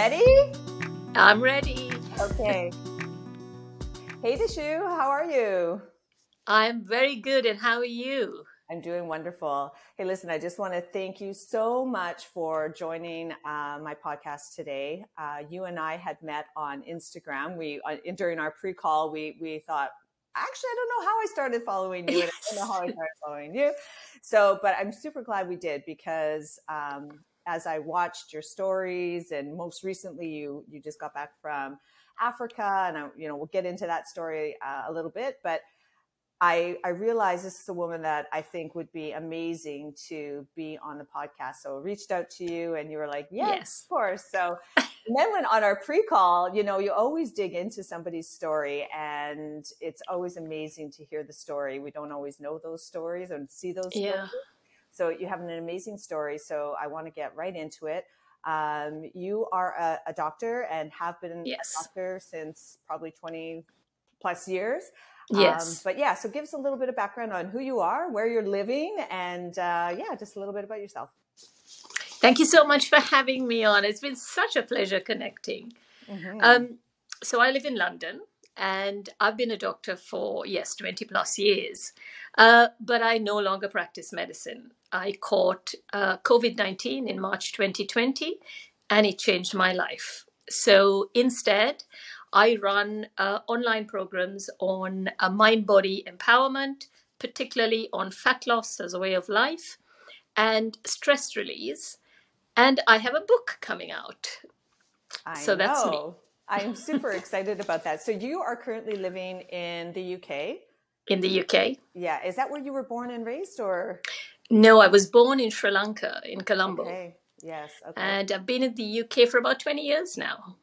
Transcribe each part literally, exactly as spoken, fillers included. ready? I'm ready. Okay. Hey, Deschu, how are you? I'm very good, and how are you? I'm doing wonderful. Hey, listen, I just want to thank you so much for joining uh, my podcast today. Uh, you and I had met on Instagram. We uh, during our pre-call, we we thought, actually, I don't know how I started following you. Yes. And I don't know how I started following you. So, but I'm super glad we did, because um, as I watched your stories, and most recently, you you just got back from Africa, and I, you know, we'll get into that story uh, a little bit, but. I, I realized this is a woman that I think would be amazing to be on the podcast. So I reached out to you and you were like, yes, yes. Of course. So and then when on our pre-call, you know, you always dig into somebody's story, and it's always amazing to hear the story. We don't always know those stories and see those stories. Yeah. So you have an amazing story. So I want to get right into it. Um, you are a, a doctor and have been yes. a doctor since probably twenty plus years. Yes. Um, but yeah, so give us a little bit of background on who you are, where you're living, and uh, yeah, just a little bit about yourself. Thank you so much for having me on. It's been such a pleasure connecting. Mm-hmm. Um, so I live in London, and I've been a doctor for, yes, twenty plus years. Uh, but I no longer practice medicine. I caught uh, COVID nineteen in March twenty twenty, and it changed my life. So instead, I run uh, online programs on uh, mind-body empowerment, particularly on fat loss as a way of life and stress release. And I have a book coming out. I so know. That's me. I'm super excited about that. So you are currently living in the U K? In the U K. Yeah. Is that where you were born and raised, or? No, I was born in Sri Lanka, in Colombo. Okay. Yes. Okay. And I've been in the U K for about twenty years now.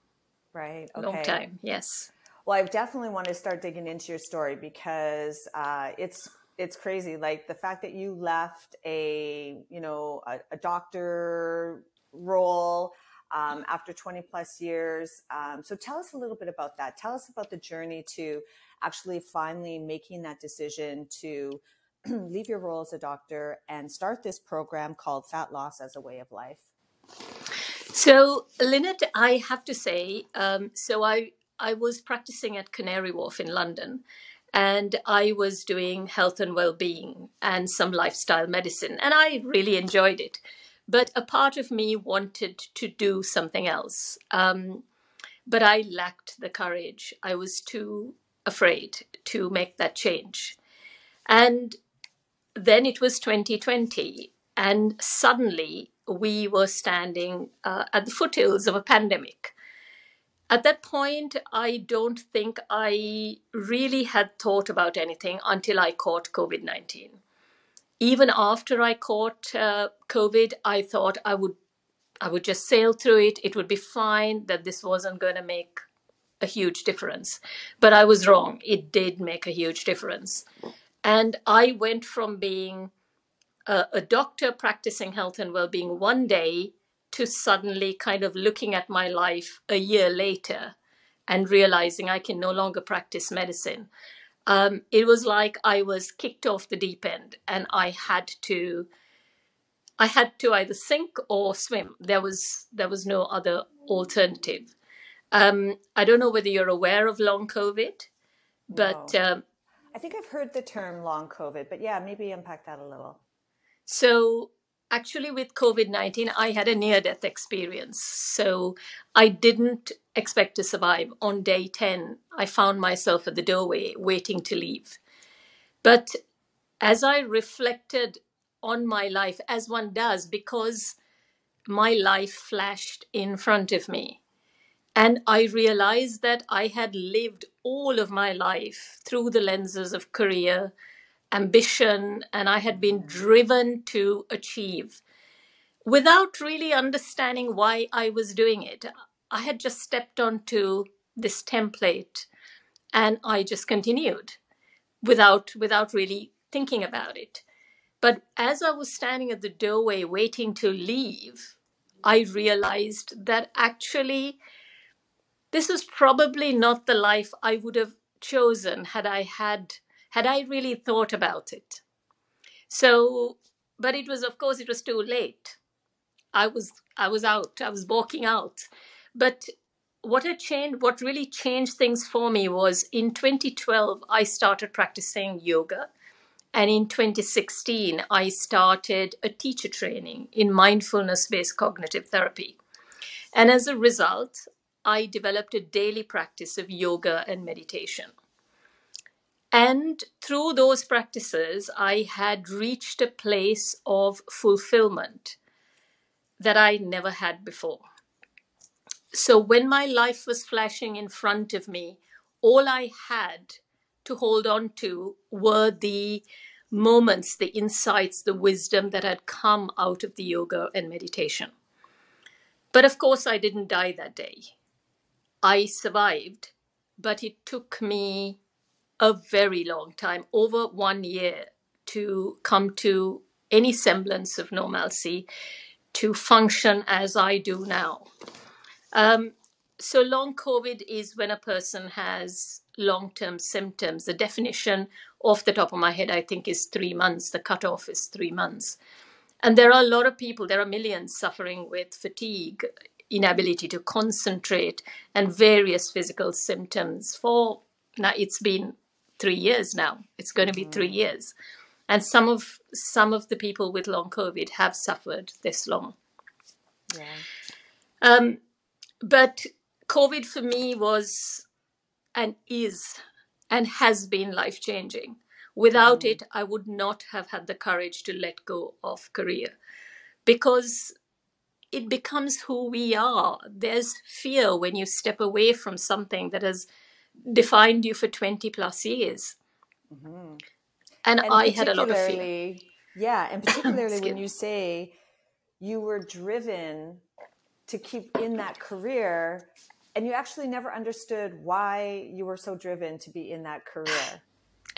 Right. Okay. Long time. Yes. Well, I definitely want to start digging into your story, because uh, it's it's crazy. Like the fact that you left a you know a, a doctor role um, after twenty plus years. Um, so tell us a little bit about that. Tell us about the journey to actually finally making that decision to leave your role as a doctor and start this program called Fat Loss as a Way of Life. So, Lynette, I have to say, um, so I, I was practicing at Canary Wharf in London, and I was doing health and well-being and some lifestyle medicine, and I really enjoyed it. But a part of me wanted to do something else, um, but I lacked the courage. I was too afraid to make that change. And then it was twenty twenty, and suddenly we were standing uh, at the foothills of a pandemic. At that point, I don't think I really had thought about anything until I caught COVID nineteen. Even after I caught uh, COVID, I thought I would, I would just sail through it. It would be fine, that this wasn't going to make a huge difference. But I was wrong. It did make a huge difference. And I went from being Uh, a doctor practicing health and well-being one day to suddenly kind of looking at my life a year later and realizing I can no longer practice medicine. Um, it was like I was kicked off the deep end, and I had to, I had to either sink or swim. There was there was no other alternative. Um, I don't know whether you're aware of long COVID, but no. um, I think I've heard the term long COVID, but yeah, maybe unpack that a little. So actually with COVID nineteen, I had a near-death experience. So I didn't expect to survive. On day ten, I found myself at the doorway waiting to leave. But as I reflected on my life, as one does, because my life flashed in front of me, and I realized that I had lived all of my life through the lenses of career, ambition, and I had been driven to achieve without really understanding why I was doing it. I had just stepped onto this template, and I just continued without without really thinking about it. But as I was standing at the doorway waiting to leave, I realized that actually this was probably not the life I would have chosen had I had Had I really thought about it. So, but it was, of course, it was too late. I was, I was out, I was walking out. But what had changed, what really changed things for me was in twenty twelve, I started practicing yoga. And in twenty sixteen, I started a teacher training in mindfulness-based cognitive therapy. And as a result, I developed a daily practice of yoga and meditation. And through those practices, I had reached a place of fulfillment that I never had before. So when my life was flashing in front of me, all I had to hold on to were the moments, the insights, the wisdom that had come out of the yoga and meditation. But of course, I didn't die that day. I survived, but it took me a very long time, over one year, to come to any semblance of normalcy, to function as I do now. Um, so long COVID is when a person has long-term symptoms. The definition off the top of my head, I think, is three months. The cutoff is three months. And there are a lot of people, there are millions suffering with fatigue, inability to concentrate, and various physical symptoms for, now it's been three years now. It's going to be three years. And some of some of the people with long COVID have suffered this long. Yeah. Um, but COVID for me was and is and has been life-changing. Without mm. it, I would not have had the courage to let go of career, because it becomes who we are. There's fear when you step away from something that has defined you for twenty plus years. Mm-hmm. And, and I had a lot of fear. Yeah, and particularly when you say you were driven to keep in that career, and you actually never understood why you were so driven to be in that career.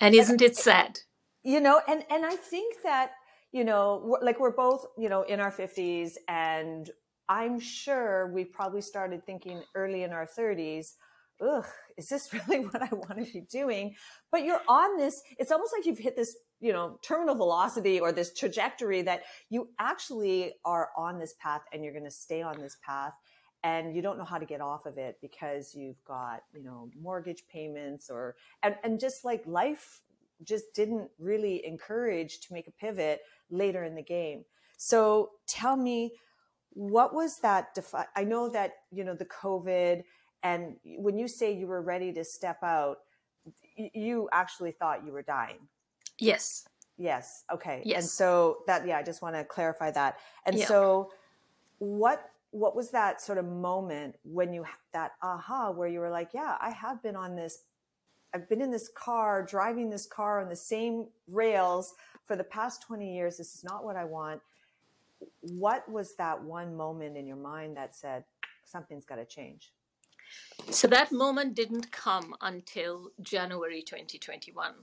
And isn't it sad? You know, and, and I think that, you know, like we're both, you know, in our fifties, and I'm sure we probably started thinking early in our thirties, ugh, is this really what I want to be doing? But you're on this, it's almost like you've hit this, you know, terminal velocity or this trajectory that you actually are on this path and you're going to stay on this path. And you don't know how to get off of it because you've got, you know, mortgage payments or, and, and just like life just didn't really encourage to make a pivot later in the game. So tell me, what was that? Defi- I know that, you know, the COVID, and when you say you were ready to step out, you actually thought you were dying. Yes. Yes. Okay. Yes. And so that, yeah, I just want to clarify that. And yeah. so what, what was that sort of moment when you had that aha, where you were like, yeah, I have been on this, I've been in this car, driving this car on the same rails for the past twenty years. This is not what I want. What was that one moment in your mind that said something's got to change? So that moment didn't come until January twenty twenty-one.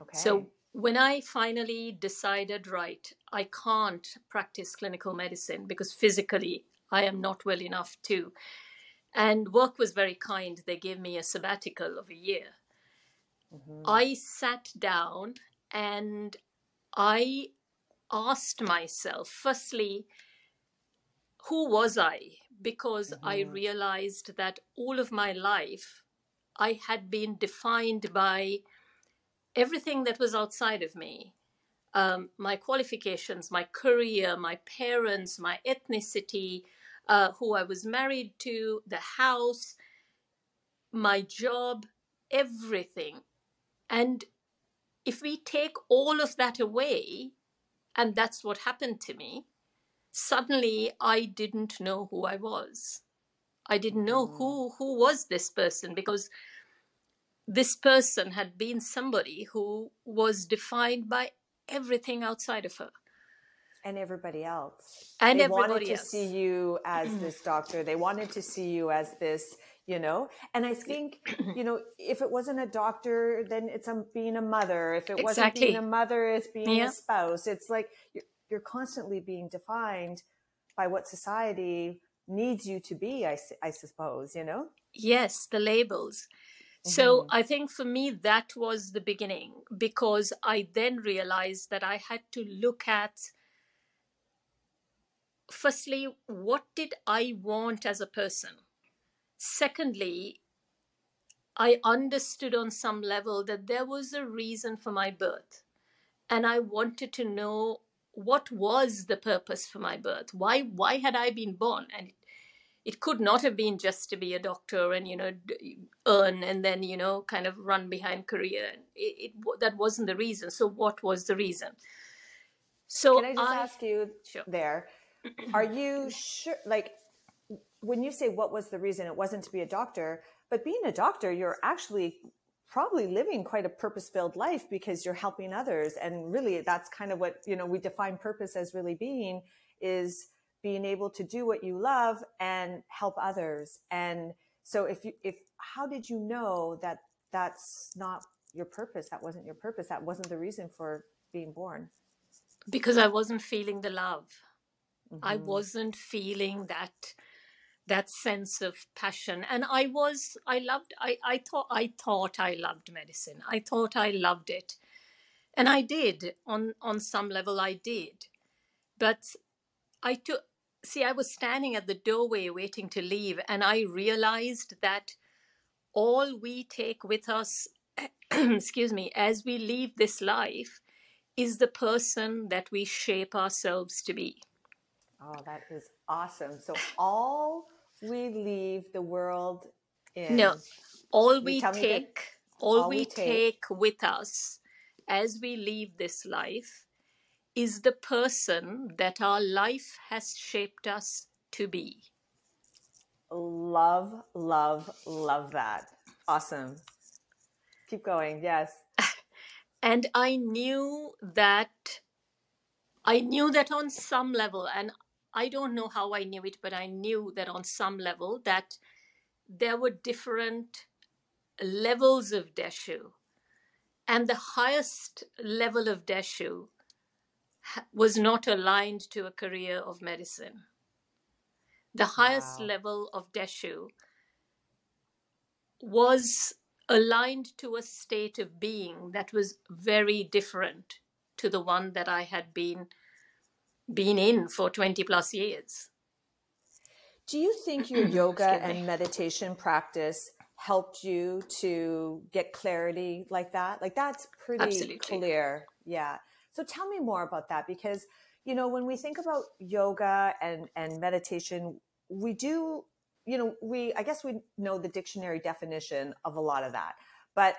Okay. So when I finally decided, right, I can't practice clinical medicine because physically I am not well enough to. And work was very kind. They gave me a sabbatical of a year. Mm-hmm. I sat down and I asked myself, firstly, who was I? Because mm-hmm. I realized that all of my life, I had been defined by everything that was outside of me, um, my qualifications, my career, my parents, my ethnicity, uh, who I was married to, the house, my job, everything. And if we take all of that away, and that's what happened to me, suddenly I didn't know who I was. I didn't know who, who was this person, because this person had been somebody who was defined by everything outside of her. And everybody else. And they everybody wanted to else. see you as this doctor. They wanted to see you as this, you know. And I think, you know, if it wasn't a doctor, then it's a, being a mother. If it exactly. wasn't being a mother, it's being yeah. a spouse. It's like you're, you're constantly being defined by what society needs you to be, I, I suppose, you know. Yes, the labels. So I think for me, that was the beginning, because I then realized that I had to look at, firstly, what did I want as a person? Secondly, I understood on some level that there was a reason for my birth, and I wanted to know what was the purpose for my birth. Why, why had I been born? And it could not have been just to be a doctor and, you know, earn and then, you know, kind of run behind career. It, it, that wasn't the reason. So what was the reason? So can I just I, ask you sure. there, are you sure, like, when you say what was the reason, it wasn't to be a doctor, but being a doctor, you're actually probably living quite a purpose-filled life because you're helping others. And really that's kind of what, you know, we define purpose as really being is being able to do what you love and help others. And so if you, if, how did you know that that's not your purpose? That wasn't your purpose. That wasn't the reason for being born. Because I wasn't feeling the love. Mm-hmm. I wasn't feeling that, that sense of passion. And I was, I loved, I, I thought, I thought I loved medicine. I thought I loved it. And I did on, on some level I did, but I took, see, I was standing at the doorway waiting to leave. And I realized that all we take with us, excuse me, as we leave this life is the person that we shape ourselves to be. Oh, that is awesome. So all we leave the world in. No, all we take, all, all we take with us as we leave this life is the person that our life has shaped us to be. Love, love, love that. Awesome. Keep going. Yes. And I knew that, I knew that on some level, and I don't know how I knew it, but I knew that on some level that there were different levels of Deschu, and the highest level of Deschu was not aligned to a career of medicine. The highest wow. level of Deschu was aligned to a state of being that was very different to the one that I had been been in for twenty plus years. Do you think your yoga and meditation practice helped you to get clarity like that? Like that's pretty Absolutely. Clear. Yeah. So tell me more about that, because, you know, when we think about yoga and, and meditation, we do, you know, we, I guess we know the dictionary definition of a lot of that, but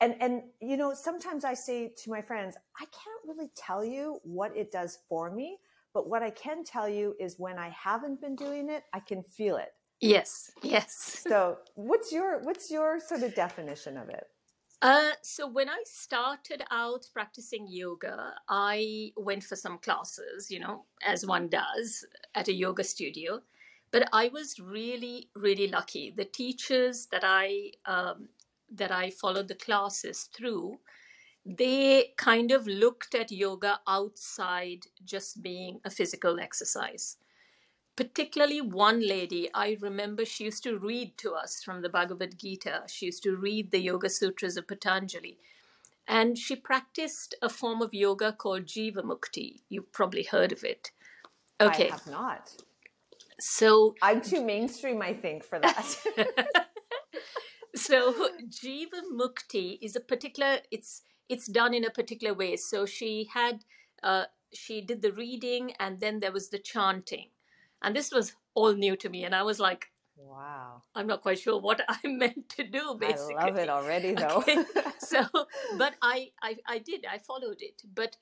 And, and, you know, sometimes I say to my friends, I can't really tell you what it does for me, but what I can tell you is when I haven't been doing it, I can feel it. Yes. Yes. So what's your, what's your sort of definition of it? Uh, so when I started out practicing yoga, I went for some classes, you know, as one does at a yoga studio, but I was really, really lucky. The teachers that I, um, that I followed the classes through, they kind of looked at yoga outside just being a physical exercise. Particularly one lady, I remember she used to read to us from the Bhagavad Gita. She used to read the Yoga Sutras of Patanjali. And she practiced a form of yoga called Jivamukti. You've probably heard of it. Okay. I have not. So I'm too mainstream, I think, for that. So Jivamukti is a particular, it's it's done in a particular way. So she had, uh, she did the reading and then there was the chanting. And this was all new to me. And I was like, wow, I'm not quite sure what I'm meant to do, basically. I love it already though. Okay. So, but I, I, I did, I followed it. But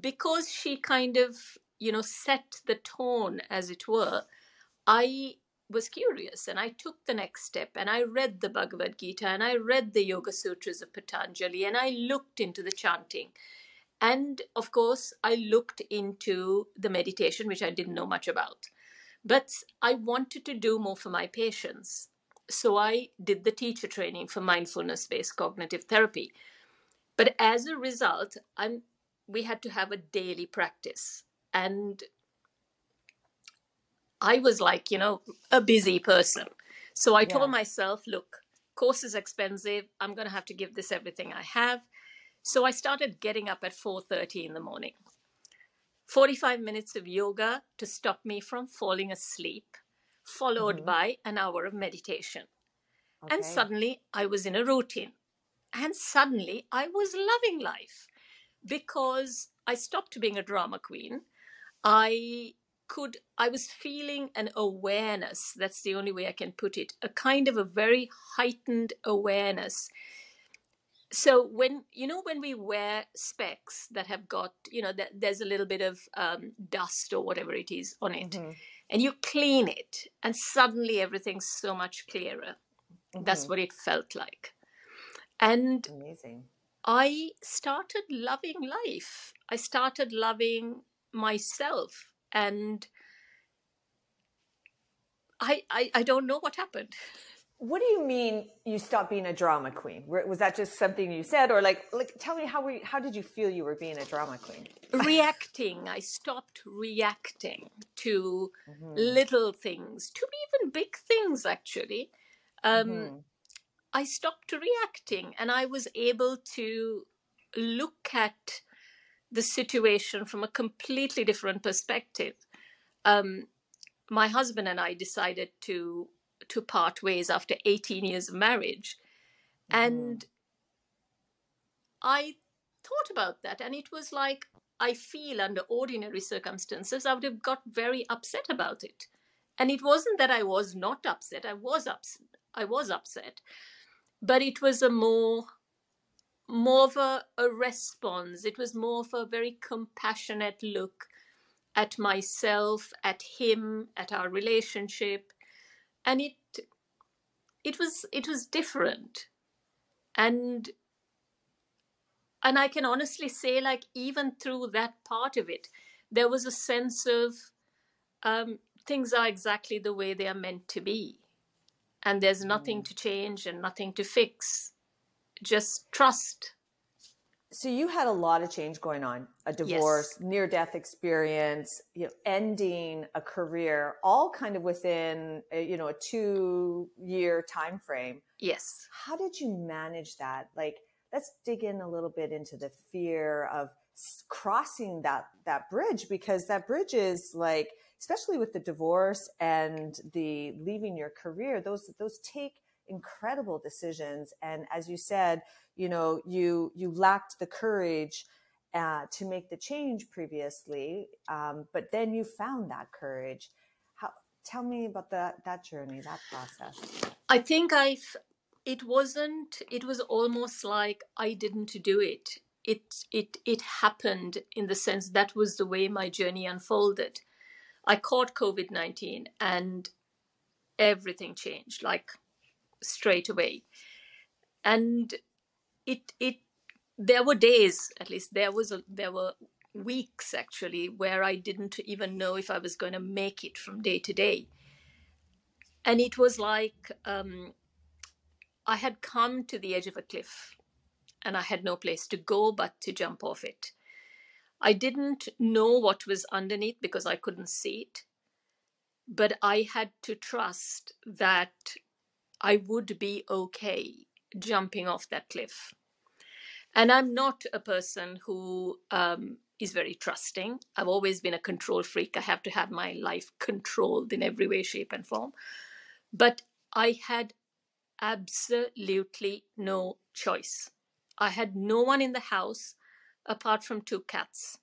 because she kind of, you know, set the tone as it were, I was curious and I took the next step and I read the Bhagavad Gita and I read the Yoga Sutras of Patanjali and I looked into the chanting. And of course, I looked into the meditation, which I didn't know much about. But I wanted to do more for my patients. So I did the teacher training for mindfulness-based cognitive therapy. But as a result, I'm, we had to have a daily practice. And I was like, you know, a busy person. So I yeah. told myself, look, course is expensive. I'm going to have to give this everything I have. So I started getting up at four thirty in the morning. forty-five minutes of yoga to stop me from falling asleep. followed mm-hmm. by an hour of meditation. Okay. And suddenly I was in a routine. And suddenly I was loving life because I stopped being a drama queen. I could, I was feeling an awareness. That's the only way I can put it. A kind of a very heightened awareness. So when, you know, when we wear specs that have got, you know, that there's a little bit of um, dust or whatever it is on it, mm-hmm. and you clean it, and suddenly everything's so much clearer. Mm-hmm. That's what it felt like. And amazing. I started loving life. I started loving myself. And I, I, I don't know what happened. What do you mean you stopped being a drama queen? Was that just something you said? Or like, like tell me, how were you, how did you feel you were being a drama queen? Reacting. I stopped reacting to mm-hmm. little things, to even big things, actually. Um, mm-hmm. I stopped reacting, and I was able to look at the situation from a completely different perspective. Um, my husband and I decided to to part ways after eighteen years of marriage. Mm. And I thought about that, and it was like, I feel under ordinary circumstances, I would have got very upset about it. And it wasn't that I was not upset, I was upset. I was upset. But it was a more, more of a, a response. It was more of a very compassionate look at myself, at him, at our relationship. And it, it was, it was different. And, and I can honestly say, like, even through that part of it, there was a sense of um, things are exactly the way they are meant to be. And there's nothing to change and nothing to fix. Just trust. So you had a lot of change going on. A divorce, yes. Near-death experience, you know, ending a career, all kind of within a, you know, a two-year time frame. Yes. How did you manage that? Like, let's dig in a little bit into the fear of crossing that, that bridge, because that bridge is like, especially with the divorce and the leaving your career, those, those take incredible decisions. And as you said, you know, you, you lacked the courage uh, to make the change previously. Um, but then you found that courage. How, tell me about that, that journey, that process. I think I've, it wasn't, it was almost like I didn't do it. It, it, it happened, in the sense that was the way my journey unfolded. I caught COVID nineteen and everything changed, like straight away. And it, it, there were days, at least there was, a, there were weeks actually, where I didn't even know if I was going to make it from day to day. And it was like, um, I had come to the edge of a cliff and I had no place to go but to jump off it. I didn't know what was underneath because I couldn't see it, but I had to trust that I would be okay jumping off that cliff. And I'm not a person who um, is very trusting. I've always been a control freak. I have to have my life controlled in every way, shape, and form. But I had absolutely no choice. I had no one in the house apart from two cats.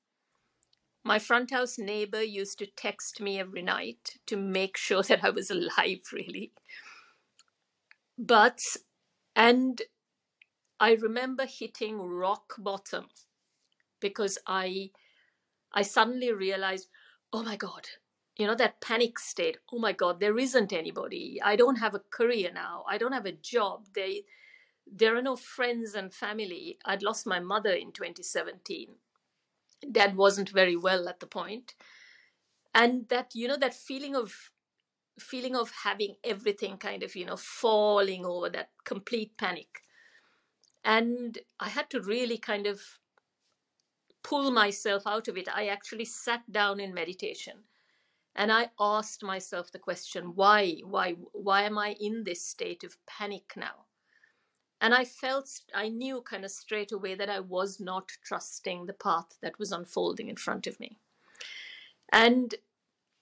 My front house neighbor used to text me every night to make sure that I was alive, really. But, and I remember hitting rock bottom because I, I suddenly realized, oh my God, you know, that panic state. Oh my God, there isn't anybody. I don't have a career now. I don't have a job. They, There are no friends and family. I'd lost my mother in twenty seventeen. Dad wasn't very well at the point. And that, you know, that feeling of feeling of having everything kind of, you know, falling over, that complete panic. And I had to really kind of pull myself out of it. I actually sat down in meditation and I asked myself the question, why, why, why am I in this state of panic now? And I felt, I knew kind of straight away that I was not trusting the path that was unfolding in front of me. And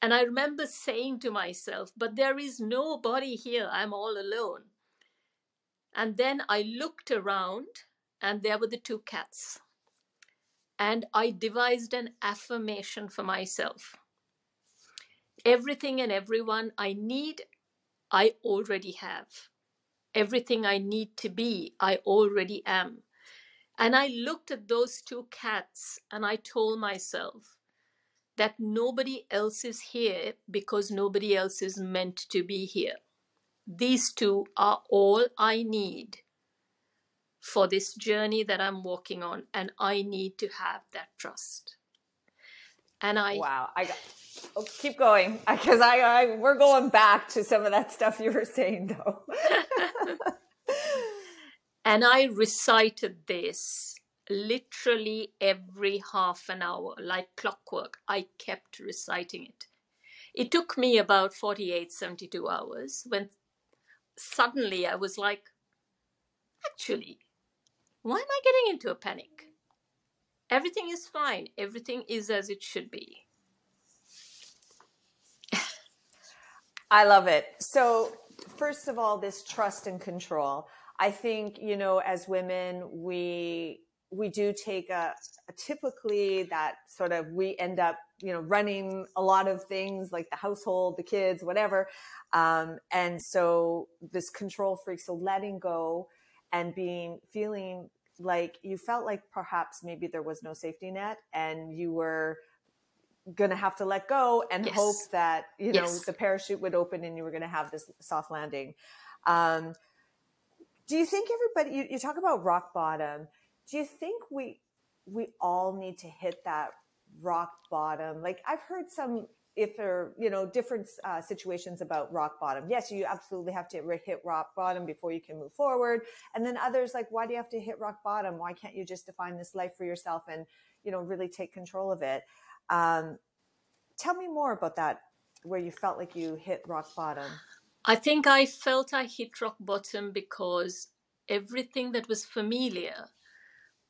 And I remember saying to myself, but there is nobody here. I'm all alone. And then I looked around and there were the two cats. And I devised an affirmation for myself. Everything and everyone I need, I already have. Everything I need to be, I already am. And I looked at those two cats and I told myself that nobody else is here because nobody else is meant to be here. These two are all I need for this journey that I'm walking on. And I need to have that trust. And I... Wow. I got, oh, keep going. Because I, I, I, we're going back to some of that stuff you were saying, though. And I recited this literally every half an hour, like clockwork. I kept reciting it. It took me about forty-eight, seventy-two hours when suddenly I was like, actually, why am I getting into a panic? Everything is fine. Everything is as it should be. I love it. So first of all, this trust and control. I think, you know, as women, we we do take a, a typically that sort of, we end up, you know, running a lot of things like the household, the kids, whatever. Um, and so this control freak, so letting go and being, feeling like you felt like perhaps maybe there was no safety net and you were going to have to let go and yes. hope that, you know, yes. the parachute would open and you were going to have this soft landing. Um, do you think everybody, you, you talk about rock bottom. Do you think we, we all need to hit that rock bottom? Like I've heard some, if there, you know, different uh, situations about rock bottom. Yes, you absolutely have to hit rock bottom before you can move forward. And then others like, why do you have to hit rock bottom? Why can't you just define this life for yourself and, you know, really take control of it? Um, tell me more about that, where you felt like you hit rock bottom. I think I felt I hit rock bottom because everything that was familiar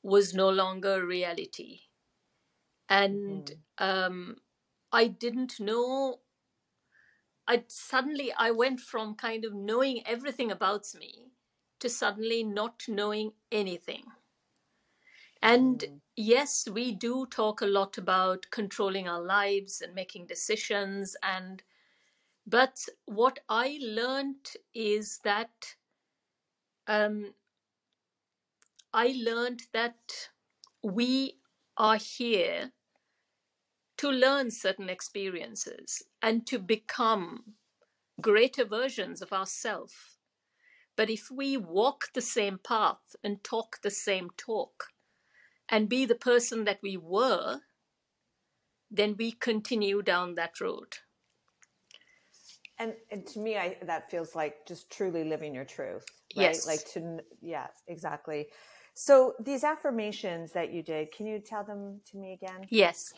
was no longer reality. And mm. um, I didn't know, I suddenly, I went from kind of knowing everything about me to suddenly not knowing anything. And mm. yes, we do talk a lot about controlling our lives and making decisions. And, but what I learned is that um, I learned that we are here to learn certain experiences and to become greater versions of ourselves. But if we walk the same path and talk the same talk and be the person that we were, then we continue down that road. And, and to me, I, that feels like just truly living your truth. Right? Yes. Like to, yeah, exactly. So these affirmations that you did, can you tell them to me again? Yes.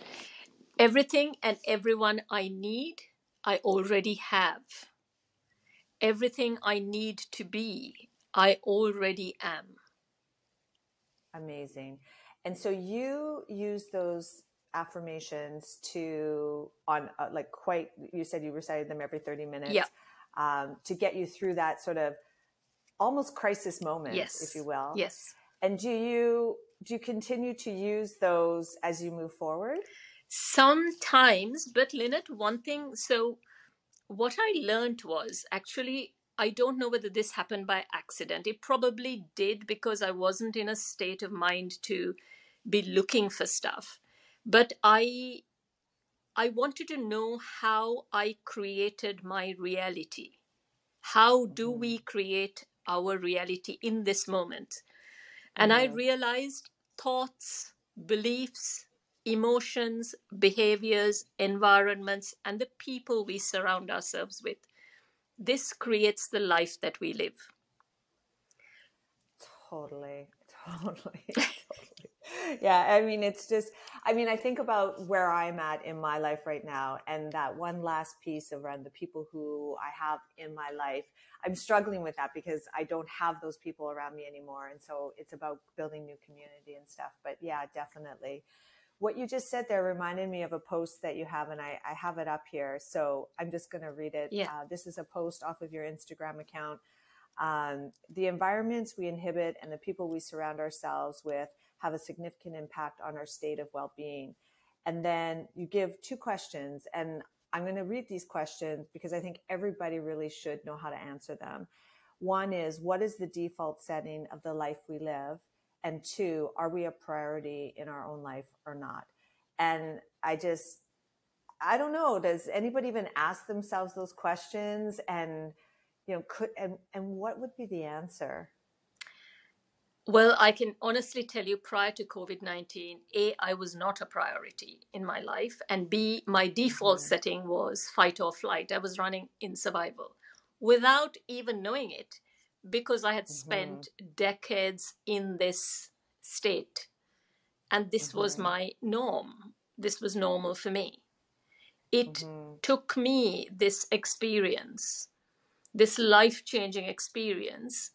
Everything and everyone I need, I already have. Everything I need to be, I already am. Amazing. And so you use those affirmations to, on uh, like quite, you said you recited them every thirty minutes, yeah. um, to get you through that sort of almost crisis moment, yes. if you will. Yes. And do you, do you continue to use those as you move forward? Sometimes, but Lynette, one thing, so what I learned was actually, I don't know whether this happened by accident. It probably did because I wasn't in a state of mind to be looking for stuff. But I, I wanted to know how I created my reality. How do we create our reality in this moment? And I realized thoughts, beliefs, emotions, behaviors, environments, and the people we surround ourselves with. This creates the life that we live. Totally, totally, totally. Yeah, I mean, it's just, I mean, I think about where I'm at in my life right now and that one last piece around the people who I have in my life. I'm struggling with that because I don't have those people around me anymore. And so it's about building new community and stuff. But yeah, definitely. what you just said there reminded me of a post that you have, and I, I have it up here. So I'm just going to read it. Yeah. Uh, this is a post off of your Instagram account. Um, the environments we inhibit and the people we surround ourselves with have a significant impact on our state of well-being. And then you give two questions, and I'm going to read these questions because I think everybody really should know how to answer them. One is, what is the default setting of the life we live? And two, are we a priority in our own life or not? And I just, I don't know, does anybody even ask themselves those questions? And, you know, could, and, and what would be the answer? Well, I can honestly tell you, prior to COVID nineteen, A, I was not a priority in my life. And B, my default mm-hmm. setting was fight or flight. I was running in survival without even knowing it, because I had spent mm-hmm. decades in this state. And this mm-hmm. was my norm. This was normal for me. It mm-hmm. took me this experience, this life-changing experience,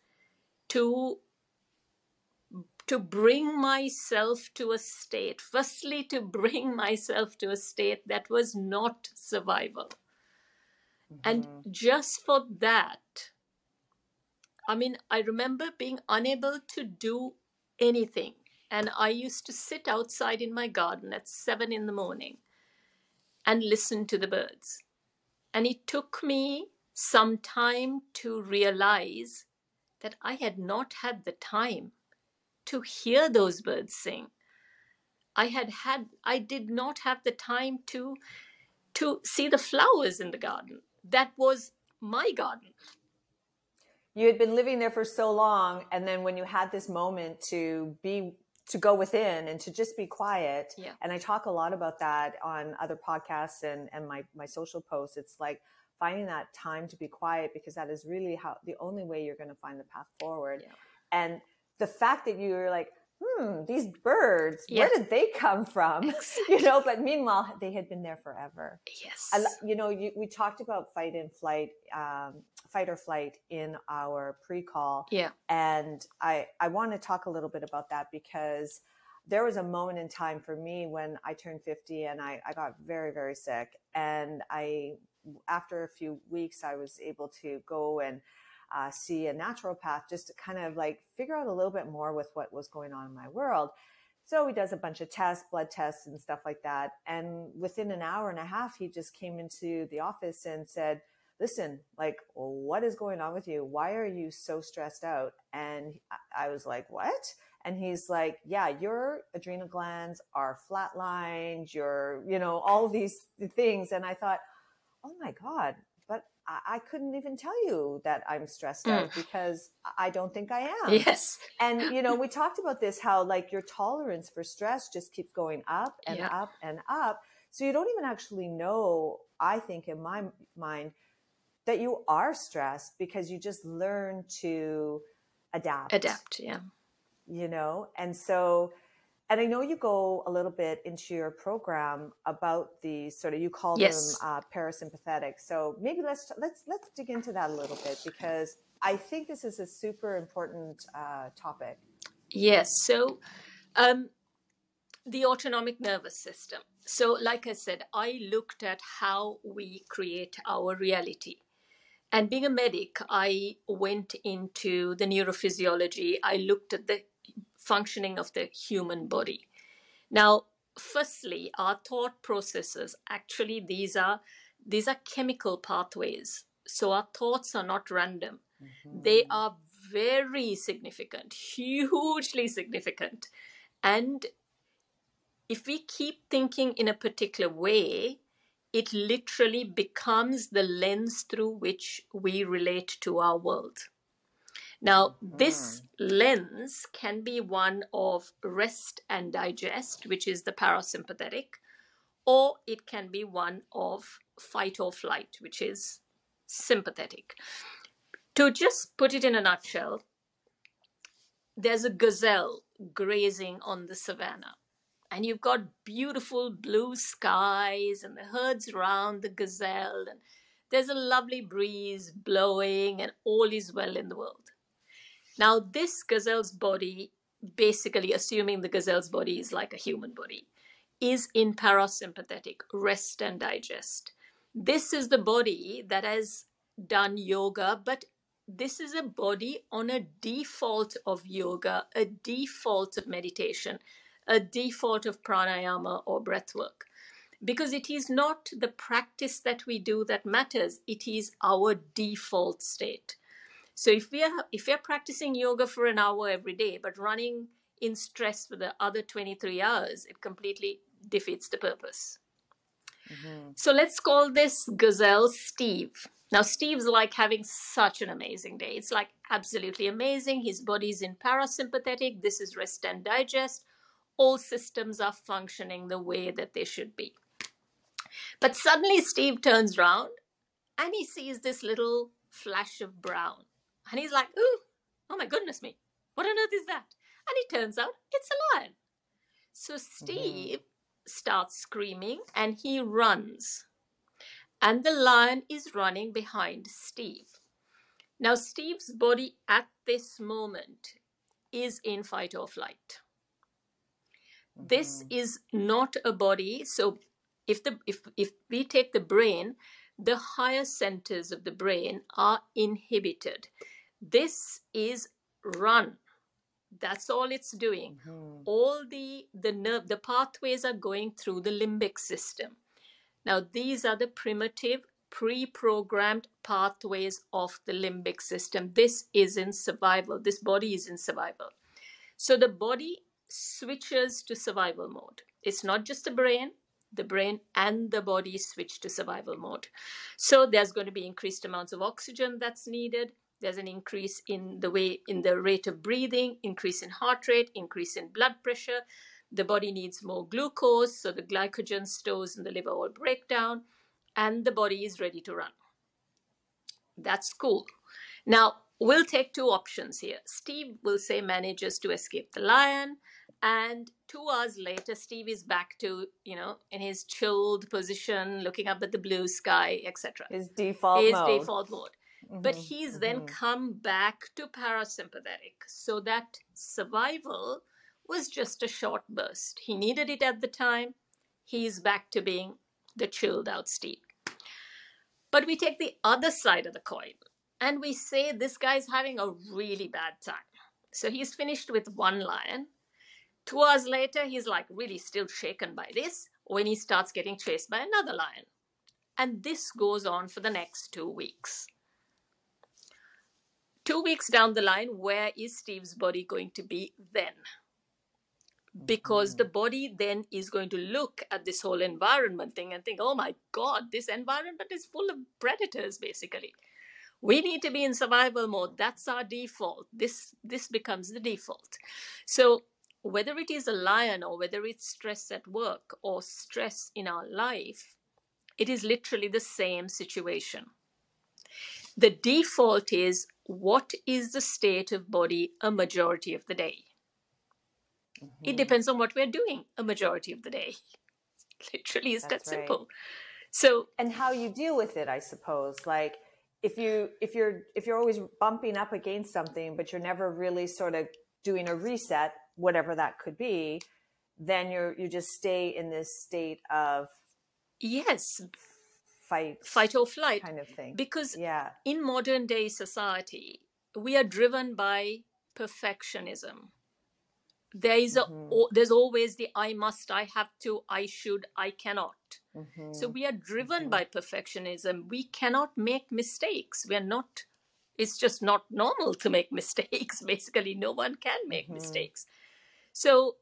to to bring myself to a state, firstly, to bring myself to a state that was not survival. Mm-hmm. And just for that, I mean, I remember being unable to do anything. And I used to sit outside in my garden at seven in the morning and listen to the birds. And it took me some time to realize that I had not had the time to hear those birds sing. I had had, I did not have the time to, to see the flowers in the garden. That was my garden. You had been living there for so long, and then when you had this moment to be, to go within and to just be quiet, yeah. and I talk a lot about that on other podcasts and, and my, my social posts, it's like finding that time to be quiet, because that is really how the only way you're going to find the path forward. Yeah. And the fact that you were like, hmm, these birds, yes. where did they come from? Exactly. You know, but meanwhile, they had been there forever. Yes. I, you know, you, we talked about fight and flight, um, fight or flight in our pre-call. Yeah. And I, I want to talk a little bit about that, because there was a moment in time for me when I turned fifty and I, I got very, very sick. And I, after a few weeks, I was able to go and Uh, see a naturopath just to kind of like figure out a little bit more with what was going on in my world. So he does a bunch of tests, blood tests and stuff like that. And within an hour and a half, he just came into the office and said, listen, like, what is going on with you? Why are you so stressed out? And I was like, what? And he's like, yeah, your adrenal glands are flatlined, your, you know, all these things. And I thought, oh my God, I couldn't even tell you that I'm stressed out, because I don't think I am. Yes. And, you know, we talked about this, how like your tolerance for stress just keeps going up and yeah. up and up. So you don't even actually know, I think in my mind, that you are stressed, because you just learn to adapt. Adapt, yeah. You know, and so... And I know you go a little bit into your program about the sort of, you call yes. them uh, parasympathetic. So maybe let's let's let's dig into that a little bit, because I think this is a super important uh, topic. Yes. So um, the autonomic nervous system. So like I said, I looked at how we create our reality. And being a medic, I went into the neurophysiology. I looked at the functioning of the human body. Now, firstly, our thought processes, actually, these are these are chemical pathways. So our thoughts are not random. Mm-hmm. They are very significant, hugely significant. And if we keep thinking in a particular way, it literally becomes the lens through which we relate to our world. Now, this lens can be one of rest and digest, which is the parasympathetic, or it can be one of fight or flight, which is sympathetic. To just put it in a nutshell, there's a gazelle grazing on the savannah, and you've got beautiful blue skies and the herds round the gazelle, and there's a lovely breeze blowing, and all is well in the world. Now, this gazelle's body, basically assuming the gazelle's body is like a human body, is in parasympathetic, rest and digest. This is the body that has done yoga, but this is a body on a default of yoga, a default of meditation, a default of pranayama or breath work. Because it is not the practice that we do that matters, it is our default state. So if we are if we are practicing yoga for an hour every day, but running in stress for the other twenty-three hours, it completely defeats the purpose. Mm-hmm. So let's call this gazelle Steve. Now, Steve's like having such an amazing day. It's like absolutely amazing. His body's in parasympathetic. This is rest and digest. All systems are functioning the way that they should be. But suddenly Steve turns around and he sees this little flash of brown. And he's like, ooh, oh my goodness me. What on earth is that? And it turns out it's a lion. So Steve mm-hmm. starts screaming and he runs. And the lion is running behind Steve. Now, Steve's body at this moment is in fight or flight. Mm-hmm. This is not a body. So if the if if we take the brain, the higher centers of the brain are inhibited. This is run. That's all it's doing. Mm-hmm. All the, the nerve, the pathways are going through the limbic system. Now, these are the primitive, pre-programmed pathways of the limbic system. This is in survival. This body is in survival. So the body switches to survival mode. It's not just the brain. The brain and the body switch to survival mode. So there's going to be increased amounts of oxygen that's needed. There's an increase in the way, in the rate of breathing, increase in heart rate, increase in blood pressure. The body needs more glucose, so the glycogen stores in the liver all break down, and the body is ready to run. That's cool. Now, we'll take two options here. Steve will say manages to escape the lion, and two hours later, Steve is back to, you know, in his chilled position, looking up at the blue sky, et cetera. His default his mode. His default mode. Mm-hmm. But he's mm-hmm. then come back to parasympathetic, so that survival was just a short burst. He needed it at the time. He's back to being the chilled out Steve. But we take the other side of the coin and we say this guy's having a really bad time. So he's finished with one lion. Two hours later, he's like really still shaken by this when he starts getting chased by another lion. And this goes on for the next two weeks. Two weeks down the line, where is Steve's body going to be then? Because the body then is going to look at this whole environment thing and think, oh my God, this environment is full of predators, basically. We need to be in survival mode. That's our default. This, this becomes the default. So whether it is a lion or whether it's stress at work or stress in our life, it is literally the same situation. The default is, what is the state of body a majority of the day? Mm-hmm. It depends on what we're doing a majority of the day. Literally, it's that simple. Right. So, and how you deal with it, I suppose. Like if you if you're if you're always bumping up against something, but you're never really sort of doing a reset, whatever that could be, then you're you just stay in this state of yes, fight, fight or flight kind of thing. Because yeah. in modern day society, we are driven by perfectionism. There is a, mm-hmm. o- there's always the I must, I have to, I should, I cannot. Mm-hmm. So we are driven mm-hmm. by perfectionism. We cannot make mistakes. We are not, it's just not normal to make mistakes. Basically, no one can make mm-hmm. mistakes. So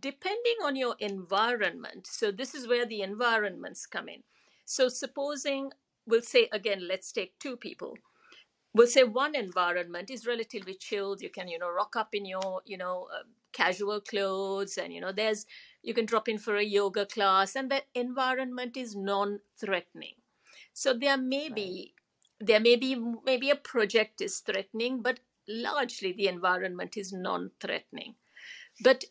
depending on your environment, so this is where the environments come in. So supposing, we'll say again, let's take two people. We'll say one environment is relatively chilled. You can, you know, rock up in your, you know, uh, casual clothes and, you know, there's, you can drop in for a yoga class and that environment is non-threatening. So there may be, right. there may be, maybe a project is threatening, but largely the environment is non-threatening. But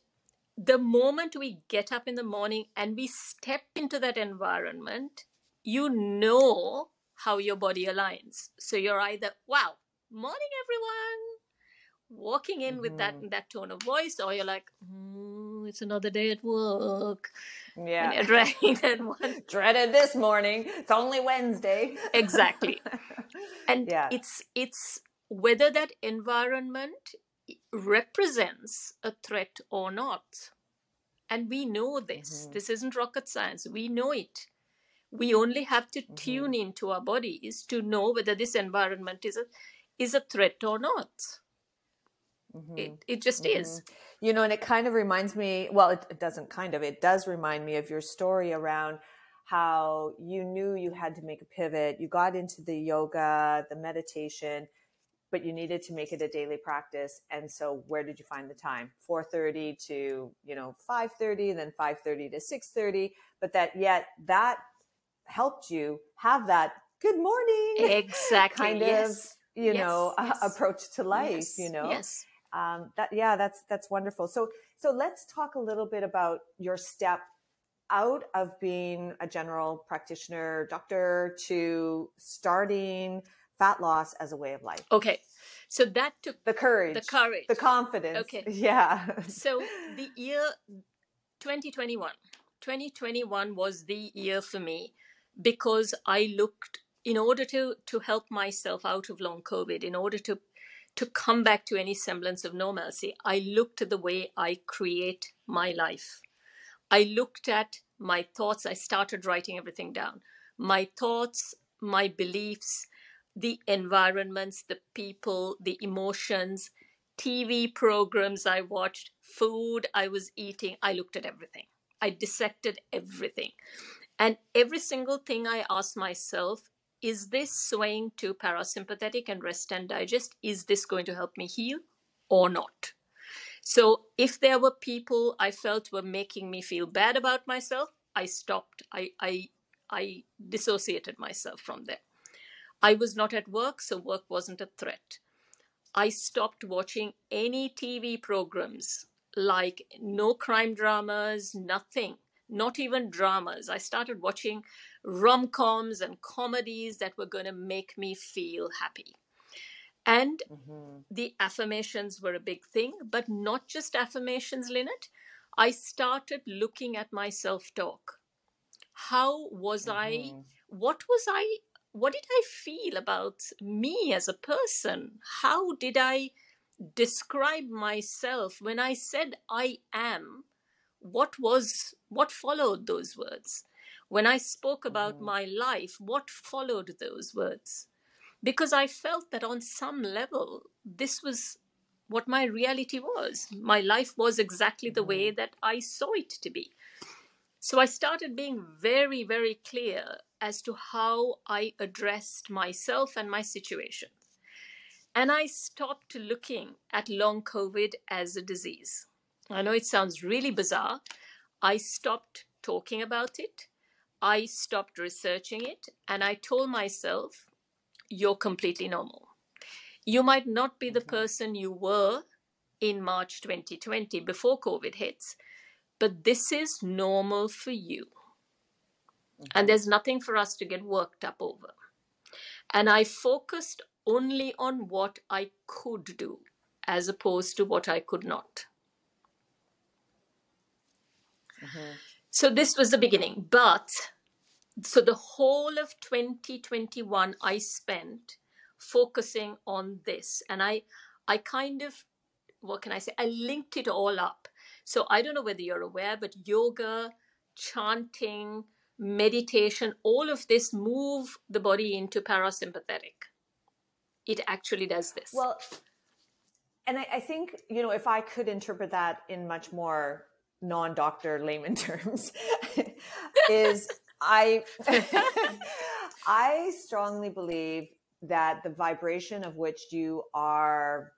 the moment we get up in the morning and we step into that environment, you know, how your body aligns. So you're either, wow, morning everyone, walking in mm-hmm. with that that tone of voice, or you're like, mm, it's another day at work. Yeah. And dreaded one. Dreaded this morning. It's only Wednesday. Exactly. And yeah. it's it's whether that environment represents a threat or not. And we know this. Mm-hmm. This isn't rocket science. We know it. We only have to mm-hmm. tune into our bodies to know whether this environment is a is a threat or not. Mm-hmm. It it just mm-hmm. is. You know, and it kind of reminds me, well, it, it doesn't kind of, it does remind me of your story around how you knew you had to make a pivot. You got into the yoga, the meditation, but you needed to make it a daily practice. And so where did you find the time? four thirty to, you know, five thirty, then five thirty to six thirty. But that yet that helped you have that good morning. Exactly. kind yes. of. you yes, know, yes. Uh, approach to life, yes, you know, yes. um, that, yeah, that's, that's wonderful. So, so let's talk a little bit about your step out of being a general practitioner doctor to starting fat loss as a way of life. Okay. So that took the courage, the courage, the confidence. Okay. Yeah. So the year twenty twenty-one, twenty twenty-one was the year for me because I looked in order to, to help myself out of long COVID, in order to, to come back to any semblance of normalcy, I looked at the way I create my life. I looked at my thoughts. I started writing everything down. My thoughts, my beliefs, the environments, the people, the emotions, T V programs I watched, food I was eating. I looked at everything. I dissected everything. And every single thing I asked myself, is this swaying to parasympathetic and rest and digest? Is this going to help me heal or not? So if there were people I felt were making me feel bad about myself, I stopped. I, I, I dissociated myself from there. I was not at work, so work wasn't a threat. I stopped watching any T V programs, like no crime dramas, nothing. Not even dramas. I started watching rom-coms and comedies that were going to make me feel happy. And mm-hmm. the affirmations were a big thing, but not just affirmations, Lynette. I started looking at my self-talk. How was mm-hmm. I, what was I, what did I feel about me as a person? How did I describe myself when I said I am? What was, what followed those words? When I spoke about mm-hmm. my life, what followed those words? Because I felt that on some level, this was what my reality was. My life was exactly the way that I saw it to be. So I started being very, very clear as to how I addressed myself and my situation. And I stopped looking at long COVID as a disease. I know it sounds really bizarre. I stopped talking about it. I stopped researching it. And I told myself, you're completely normal. You might not be the person you were in March twenty twenty before COVID hits, but this is normal for you. Mm-hmm. And there's nothing for us to get worked up over. And I focused only on what I could do as opposed to what I could not. Mm-hmm. So this was the beginning, but so the whole of twenty twenty-one I spent focusing on this, and I, I kind of, what can I say? I linked it all up. So I don't know whether you're aware, but yoga, chanting, meditation, all of this move the body into parasympathetic. It actually does this. Well, and I, I think, you know, if I could interpret that in much more non-doctor layman terms is I I strongly believe that the vibration of which you are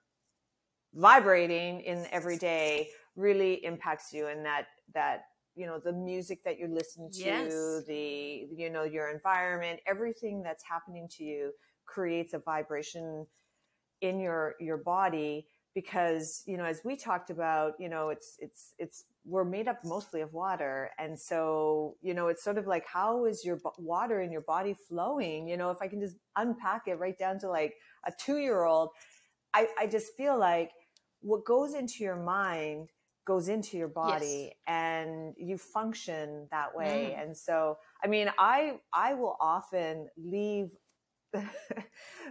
vibrating in every day really impacts you, and that that you know the music that you listen to, yes. the you know your environment, everything that's happening to you creates a vibration in your your body. Because, you know, as we talked about, you know, it's, it's, it's, we're made up mostly of water. And so, you know, it's sort of like, how is your b- water in your body flowing? You know, if I can just unpack it right down to like a two-year-old, I, I just feel like what goes into your mind goes into your body, yes. and you function that way. Mm. And so, I mean, I, I will often leave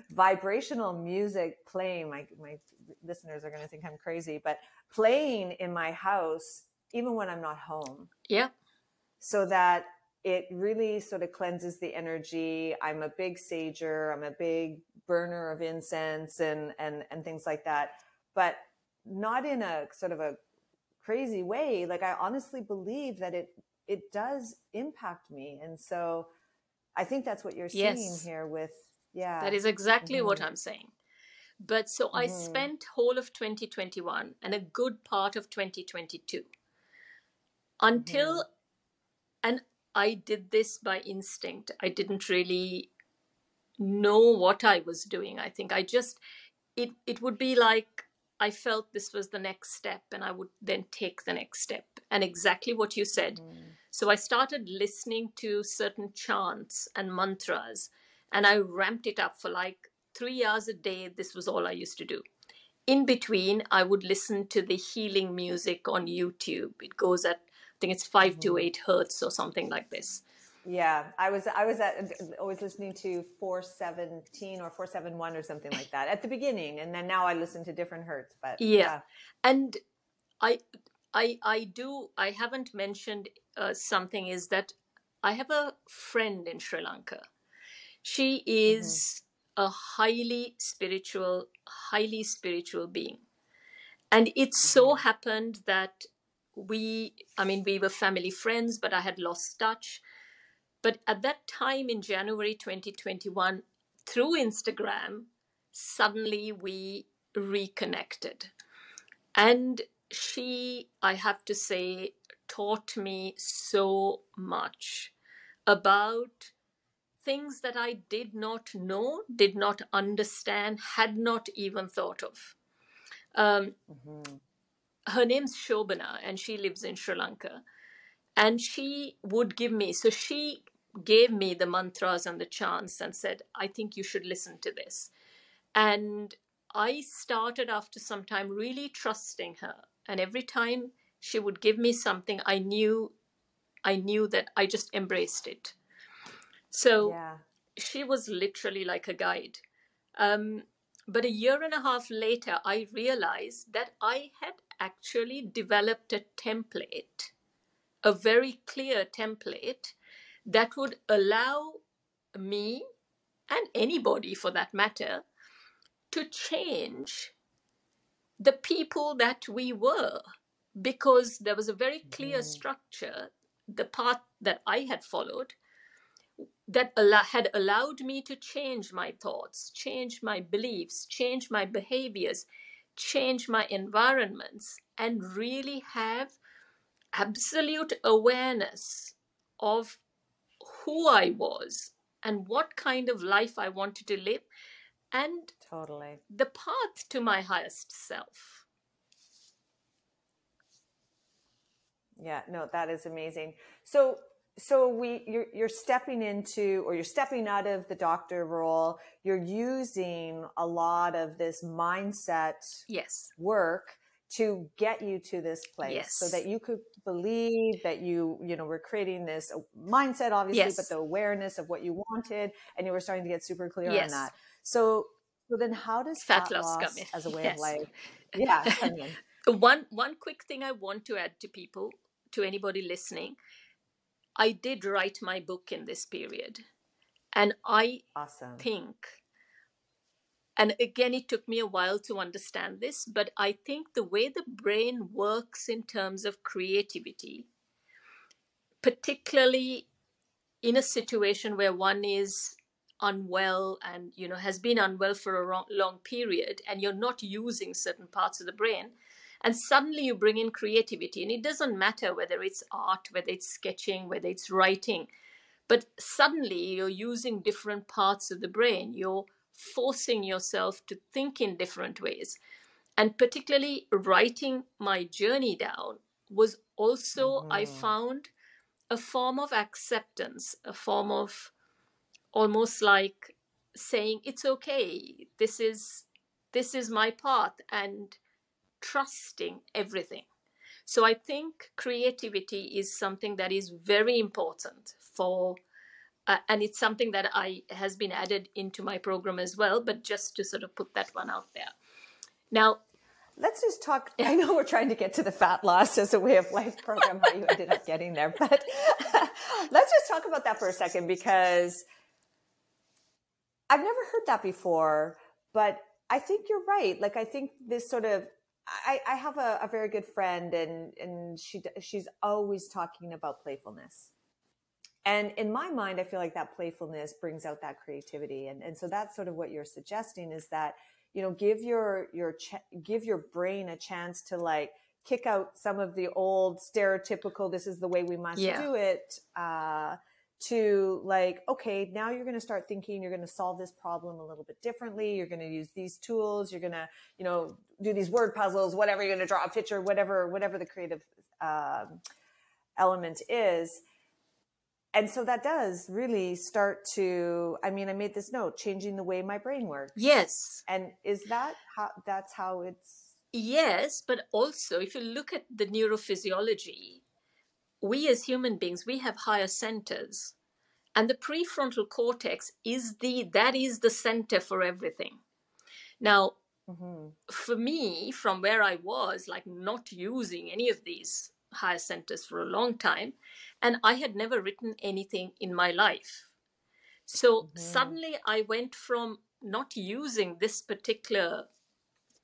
vibrational music playing. My, my listeners are going to think I'm crazy, but playing in my house, even when I'm not home. Yeah. So that it really sort of cleanses the energy. I'm a big sager. I'm a big burner of incense and, and, and things like that, but not in a sort of a crazy way. Like, I honestly believe that it, it does impact me. And so I think that's what you're seeing yes. here with, yeah. That is exactly mm-hmm. what I'm saying. But so mm-hmm. I spent whole of twenty twenty-one and a good part of twenty twenty-two until, mm-hmm. and I did this by instinct. I didn't really know what I was doing. I think I just, it, it would be like, I felt this was the next step and I would then take the next step. And exactly what you said. Mm. So I started listening to certain chants and mantras and I ramped it up for like three hours a day. This was all I used to do. In between, I would listen to the healing music on YouTube. It goes at, I think it's five mm-hmm. to eight hertz or something like this. Yeah, I was I was at, always listening to four seventeen or four seventy-one or something like that at the beginning, and then now I listen to different hertz. But yeah, yeah. and I I I do I haven't mentioned uh, something is that I have a friend in Sri Lanka. She is mm-hmm. a highly spiritual, highly spiritual being, and it mm-hmm. so happened that we I mean we were family friends, but I had lost touch. But at that time in January twenty twenty-one, through Instagram, suddenly we reconnected. And she, I have to say, taught me so much about things that I did not know, did not understand, had not even thought of. Um, mm-hmm. Her name's Shobana, and she lives in Sri Lanka. And she would give me, so she gave me the mantras and the chants and said, I think you should listen to this. And I started after some time really trusting her. And every time she would give me something, I knew, I knew that I just embraced it. So yeah. she was literally like a guide. Um, but a year and a half later, I realized that I had actually developed a template. A very clear template that would allow me and anybody for that matter to change the people that we were, because there was a very clear mm. structure, the path that I had followed that al- had allowed me to change my thoughts, change my beliefs, change my behaviors, change my environments, and really have absolute awareness of who I was and what kind of life I wanted to live and totally the path to my highest self. Yeah, no, that is amazing. So, so we, you're, you're stepping into, or you're stepping out of the doctor role. You're using a lot of this mindset yes. work to get you to this place yes. so that you could believe that you, you know, were creating this mindset, obviously, yes. but the awareness of what you wanted, and you were starting to get super clear yes. on that. So, so then how does fat, fat loss, loss as a way yes. of life? Yeah. Come in. One, one quick thing I want to add to people, to anybody listening, I did write my book in this period, and I awesome. think And again, it took me a while to understand this, but I think the way the brain works in terms of creativity, particularly in a situation where one is unwell and, you know, has been unwell for a long period and you're not using certain parts of the brain, and suddenly you bring in creativity, and it doesn't matter whether it's art, whether it's sketching, whether it's writing, but suddenly you're using different parts of the brain. You're forcing yourself to think in different ways. And particularly writing my journey down was also, mm-hmm. I found a form of acceptance, a form of almost like saying, it's okay, this is, this is my path, and trusting everything. So I think creativity is something that is very important for, uh, and it's something that I has been added into my program as well, but just to sort of put that one out there. Now, let's just talk. I know we're trying to get to the Fat Loss as a Way of Life program, how you ended up getting there, but let's just talk about that for a second, because I've never heard that before, but I think you're right. Like, I think this sort of, I, I have a, a very good friend, and, and she she's always talking about playfulness. And in my mind, I feel like that playfulness brings out that creativity. And, and so that's sort of what you're suggesting, is that, you know, give your, your, ch- give your brain a chance to like kick out some of the old stereotypical, this is the way we must yeah. do it, uh, to like, okay, now you're going to start thinking, you're going to solve this problem a little bit differently. You're going to use these tools. You're going to, you know, do these word puzzles, whatever, you're going to draw a picture, whatever, whatever the creative, um, element is. And so that does really start to, I mean, I made this note, changing the way my brain works. Yes. And is that how, that's how it's? Yes. But also, if you look at the neurophysiology, we as human beings, we have higher centers, and the prefrontal cortex is the, that is the center for everything. Now, mm-hmm. for me, from where I was, like not using any of these higher centers for a long time, and I had never written anything in my life. So mm-hmm. suddenly I went from not using this particular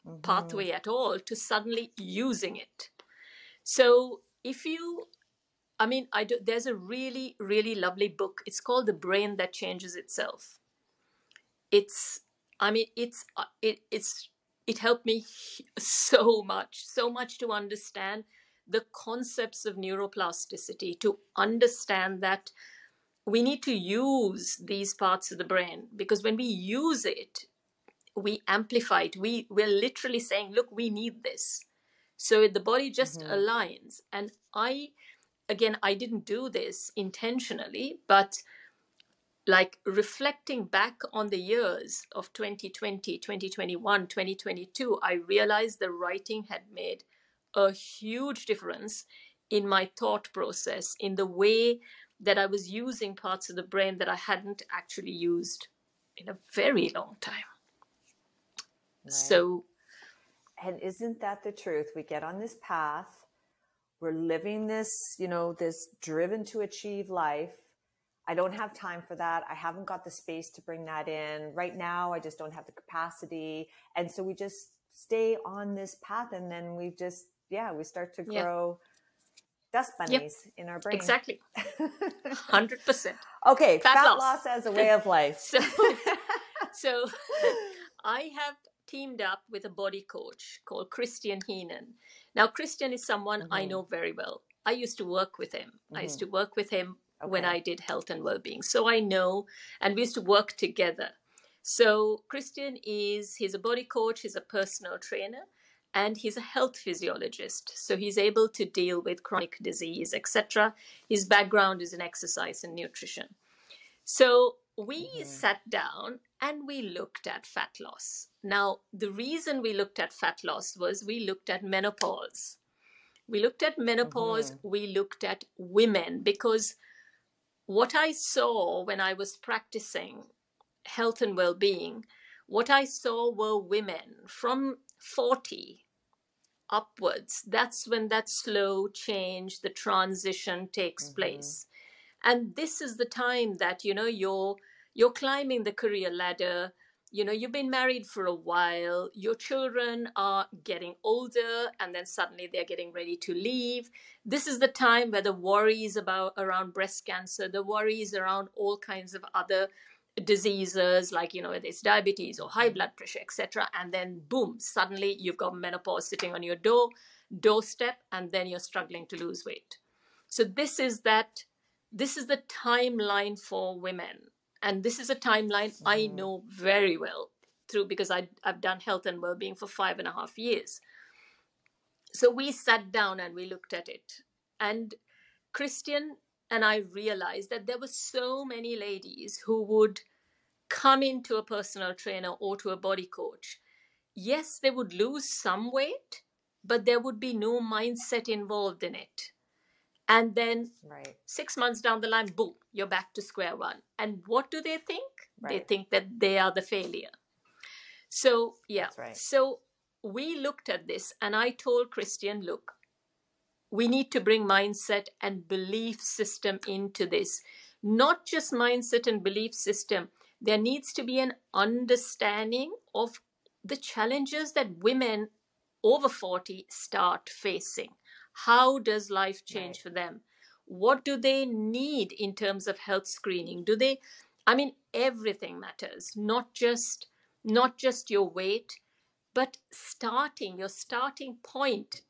mm-hmm. pathway at all to suddenly using it. So if you, I mean, I do, there's a really, really lovely book. It's called The Brain That Changes Itself. It's, I mean, it's, it, it's, it helped me so much, so much to understand the concepts of neuroplasticity, to understand that we need to use these parts of the brain, because when we use it, we amplify it. We, we're literally saying, look, we need this. So the body just mm-hmm. aligns. And I, again, I didn't do this intentionally, but like reflecting back on the years of twenty twenty, twenty twenty-one, twenty twenty-two, I realized the writing had made a huge difference in my thought process, in the way that I was using parts of the brain that I hadn't actually used in a very long time. Right. So, and isn't that the truth? We get on this path, we're living this, you know, this driven to achieve life. I don't have time for that. I haven't got the space to bring that in right now. I just don't have the capacity. And so we just stay on this path, and then we just, yeah, we start to grow yeah. dust bunnies yep. in our brain. Exactly. one hundred percent. Okay. Fat, fat loss. loss as a way of life. so, so I have teamed up with a body coach called Christian Heenan. Now, Christian is someone mm-hmm. I know very well. I used to work with him. Mm-hmm. I used to work with him okay. when I did health and well-being. So I know, and we used to work together. So Christian is, he's a body coach, he's a personal trainer, and he's a health physiologist. So he's able to deal with chronic disease, et cetera. His background is in exercise and nutrition. So we mm-hmm. sat down and we looked at fat loss. Now, the reason we looked at fat loss was we looked at menopause. We looked at menopause, mm-hmm. we looked at women, because what I saw when I was practicing health and well-being, what I saw were women from forty upwards. That's when that slow change, the transition takes mm-hmm. place. And this is the time that, you know, you're you're climbing the career ladder, you know, you've been married for a while, your children are getting older, and then suddenly they're getting ready to leave. This is the time where the worries about around breast cancer, the worries around all kinds of other diseases, like, you know, whether it's diabetes or high blood pressure, et cetera. And then boom, suddenly you've got menopause sitting on your door, doorstep, and then you're struggling to lose weight. So this is that, this is the timeline for women. And this is a timeline mm-hmm. I know very well through, because I, I've done health and well-being for five and a half years. So we sat down and we looked at it. And Christian and I realized that there were so many ladies who would come into a personal trainer or to a body coach. Yes, they would lose some weight, but there would be no mindset involved in it. And then right. six months down the line, boom, you're back to square one. And what do they think? Right. They think that they are the failure. So, yeah. Right. So we looked at this and I told Christian, look, we need to bring mindset and belief system into this. Not just mindset and belief system. There needs to be an understanding of the challenges that women over forty start facing. How does life change right. for them? What do they need in terms of health screening? Do they, I mean, everything matters, not just, not just your weight, but starting, your starting point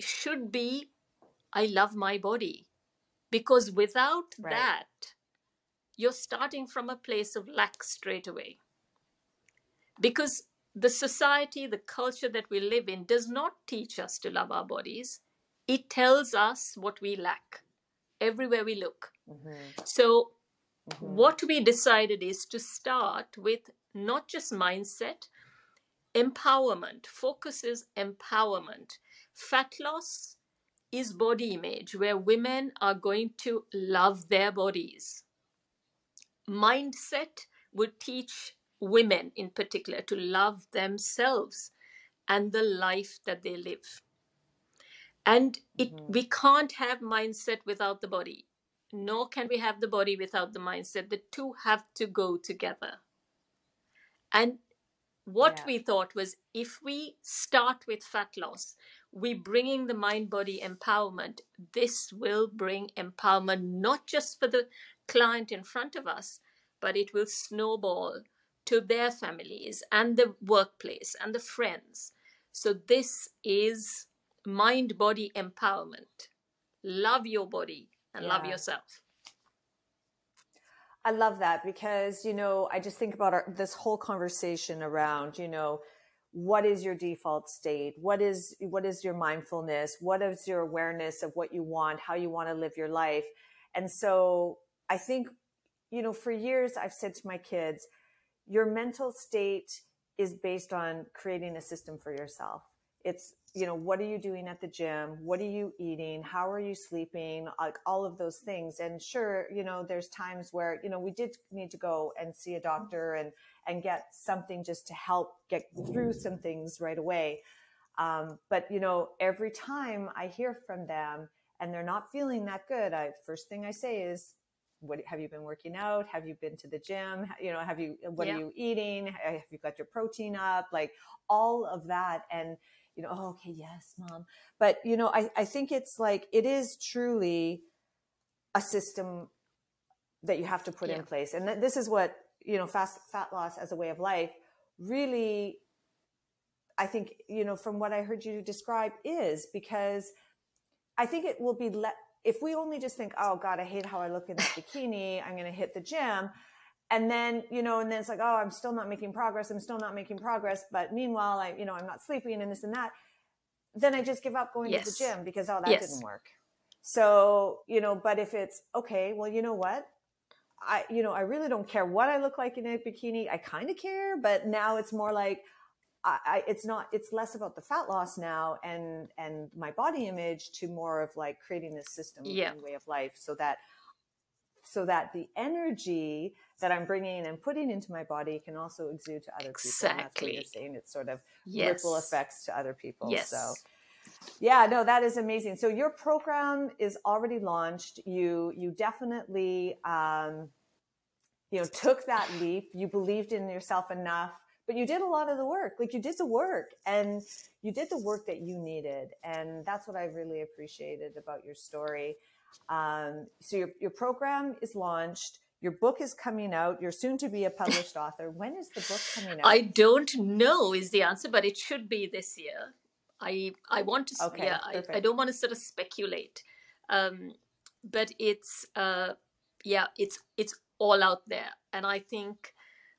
should be, I love my body. Because without right. that, you're starting from a place of lack straight away. Because the society, the culture that we live in does not teach us to love our bodies. It tells us what we lack everywhere we look. Mm-hmm. So mm-hmm. what we decided is to start with not just mindset, empowerment. Focus is empowerment. Fat loss is body image, where women are going to love their bodies. Mindset would teach women in particular to love themselves and the life that they live. And it mm-hmm. we can't have mindset without the body, nor can we have the body without the mindset. The two have to go together. And what yeah. we thought was, if we start with fat loss, we bringing the mind-body empowerment, this will bring empowerment, not just for the client in front of us, but it will snowball to their families and the workplace and the friends. So this is mind-body empowerment. Love your body and yeah. love yourself. I love that because, you know, I just think about our, this whole conversation around, you know, what is your default state? What is, what is your mindfulness? What is your awareness of what you want, how you want to live your life? And so I think, you know, for years I've said to my kids, your mental state is based on creating a system for yourself. It's, you know, what are you doing at the gym? What are you eating? How are you sleeping? Like all of those things. And sure, you know, there's times where, you know, we did need to go and see a doctor and, and get something just to help get through some things right away. Um, but, you know, every time I hear from them and they're not feeling that good, I first thing I say is, what have you been working out? Have you been to the gym? You know, have you, what yeah. are you eating? Have you got your protein up? Like all of that. And, you know, oh, okay, yes, mom. But, you know, I, I think it's like, it is truly a system that you have to put yeah. in place. And th- this is what, you know, fast, fat loss as a way of life really, I think, you know, from what I heard you describe is because I think it will be let, if we only just think, oh God, I hate how I look in that bikini, I'm going to hit the gym. And then, you know, and then it's like, oh, I'm still not making progress. I'm still not making progress. But meanwhile, I, you know, I'm not sleeping and this and that. Then I just give up going yes. to the gym because, oh, that yes. didn't work. So, you know, but if it's okay, well, you know what? I, you know, I really don't care what I look like in a bikini. I kind of care, but now it's more like, I, I, it's not, it's less about the fat loss now and, and my body image to more of like creating this system yeah. and way of life so that, so that the energy that I'm bringing and putting into my body can also exude to other people. Exactly. And that's what you're saying. It's sort of yes. ripple effects to other people. Yes. So yeah, no, that is amazing. So your program is already launched. You, you definitely, um, you know, took that leap. You believed in yourself enough. But you did a lot of the work, like you did the work and you did the work that you needed. And that's what I really appreciated about your story. Um, so your, your program is launched. Your book is coming out. You're soon to be a published author. When is the book coming out? I don't know is the answer, but it should be this year. I I want to, okay, yeah, I, I don't want to sort of speculate. Um, but it's, uh, yeah, it's, it's all out there. And I think,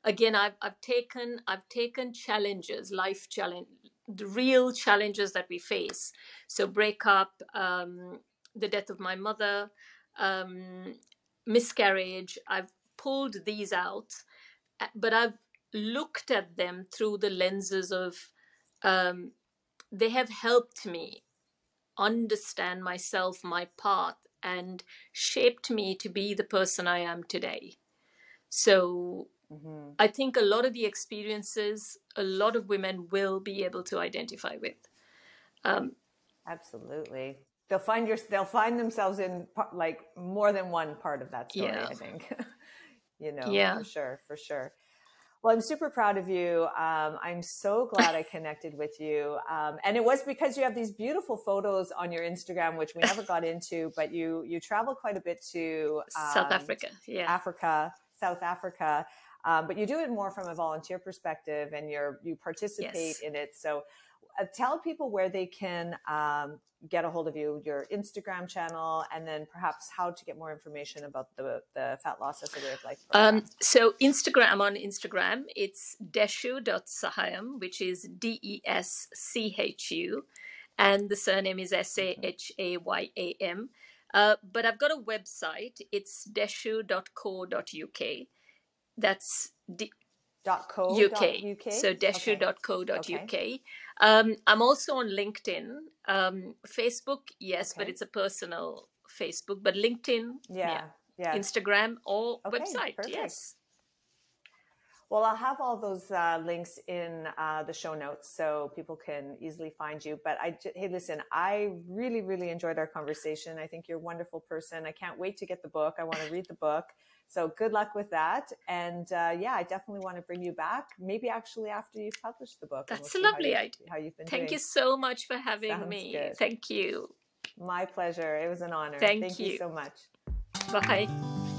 Again, I've I've taken I've taken challenges, life challenge, the real challenges that we face. So breakup, um, the death of my mother, um, miscarriage. I've pulled these out, but I've looked at them through the lenses of um, they have helped me understand myself, my path, and shaped me to be the person I am today. So mm-hmm. I think a lot of the experiences, a lot of women will be able to identify with. Um, Absolutely. They'll find your, they'll find themselves in like more than one part of that story, yeah. I think, you know, yeah. for sure, for sure. Well, I'm super proud of you. Um, I'm so glad I connected with you. Um, and it was because you have these beautiful photos on your Instagram, which we never got into, but you, you travel quite a bit to um, South Africa, yeah. Africa, South Africa. Um, but you do it more from a volunteer perspective and you're, you participate yes. in it. So uh, tell people where they can um, get a hold of you, your Instagram channel, and then perhaps how to get more information about the, the Fat Loss as a Way of Life program. Um, so Instagram, I'm on Instagram, it's deschu dot sahayam, which is D E S C H U. And the surname is S A H A Y A M. Uh, but I've got a website. It's deschu dot co dot U K. That's d- .co. U K. U K. So deshu dot co dot U K. Okay. Um, I'm also on LinkedIn. Um, Facebook, yes, okay. but it's a personal Facebook. But LinkedIn, yeah, yeah. yeah. Instagram or okay, website, perfect. Yes. Well, I'll have all those uh, links in uh, the show notes so people can easily find you. But I, hey, listen, I really, really enjoyed our conversation. I think you're a wonderful person. I can't wait to get the book. I want to read the book. So good luck with that. And uh, yeah, I definitely want to bring you back. Maybe actually after you've published the book. That's a lovely idea. How you've been doing. Thank you so much for having Sounds me. Good. Thank you. My pleasure. It was an honor. Thank, Thank you. you so much. Bye.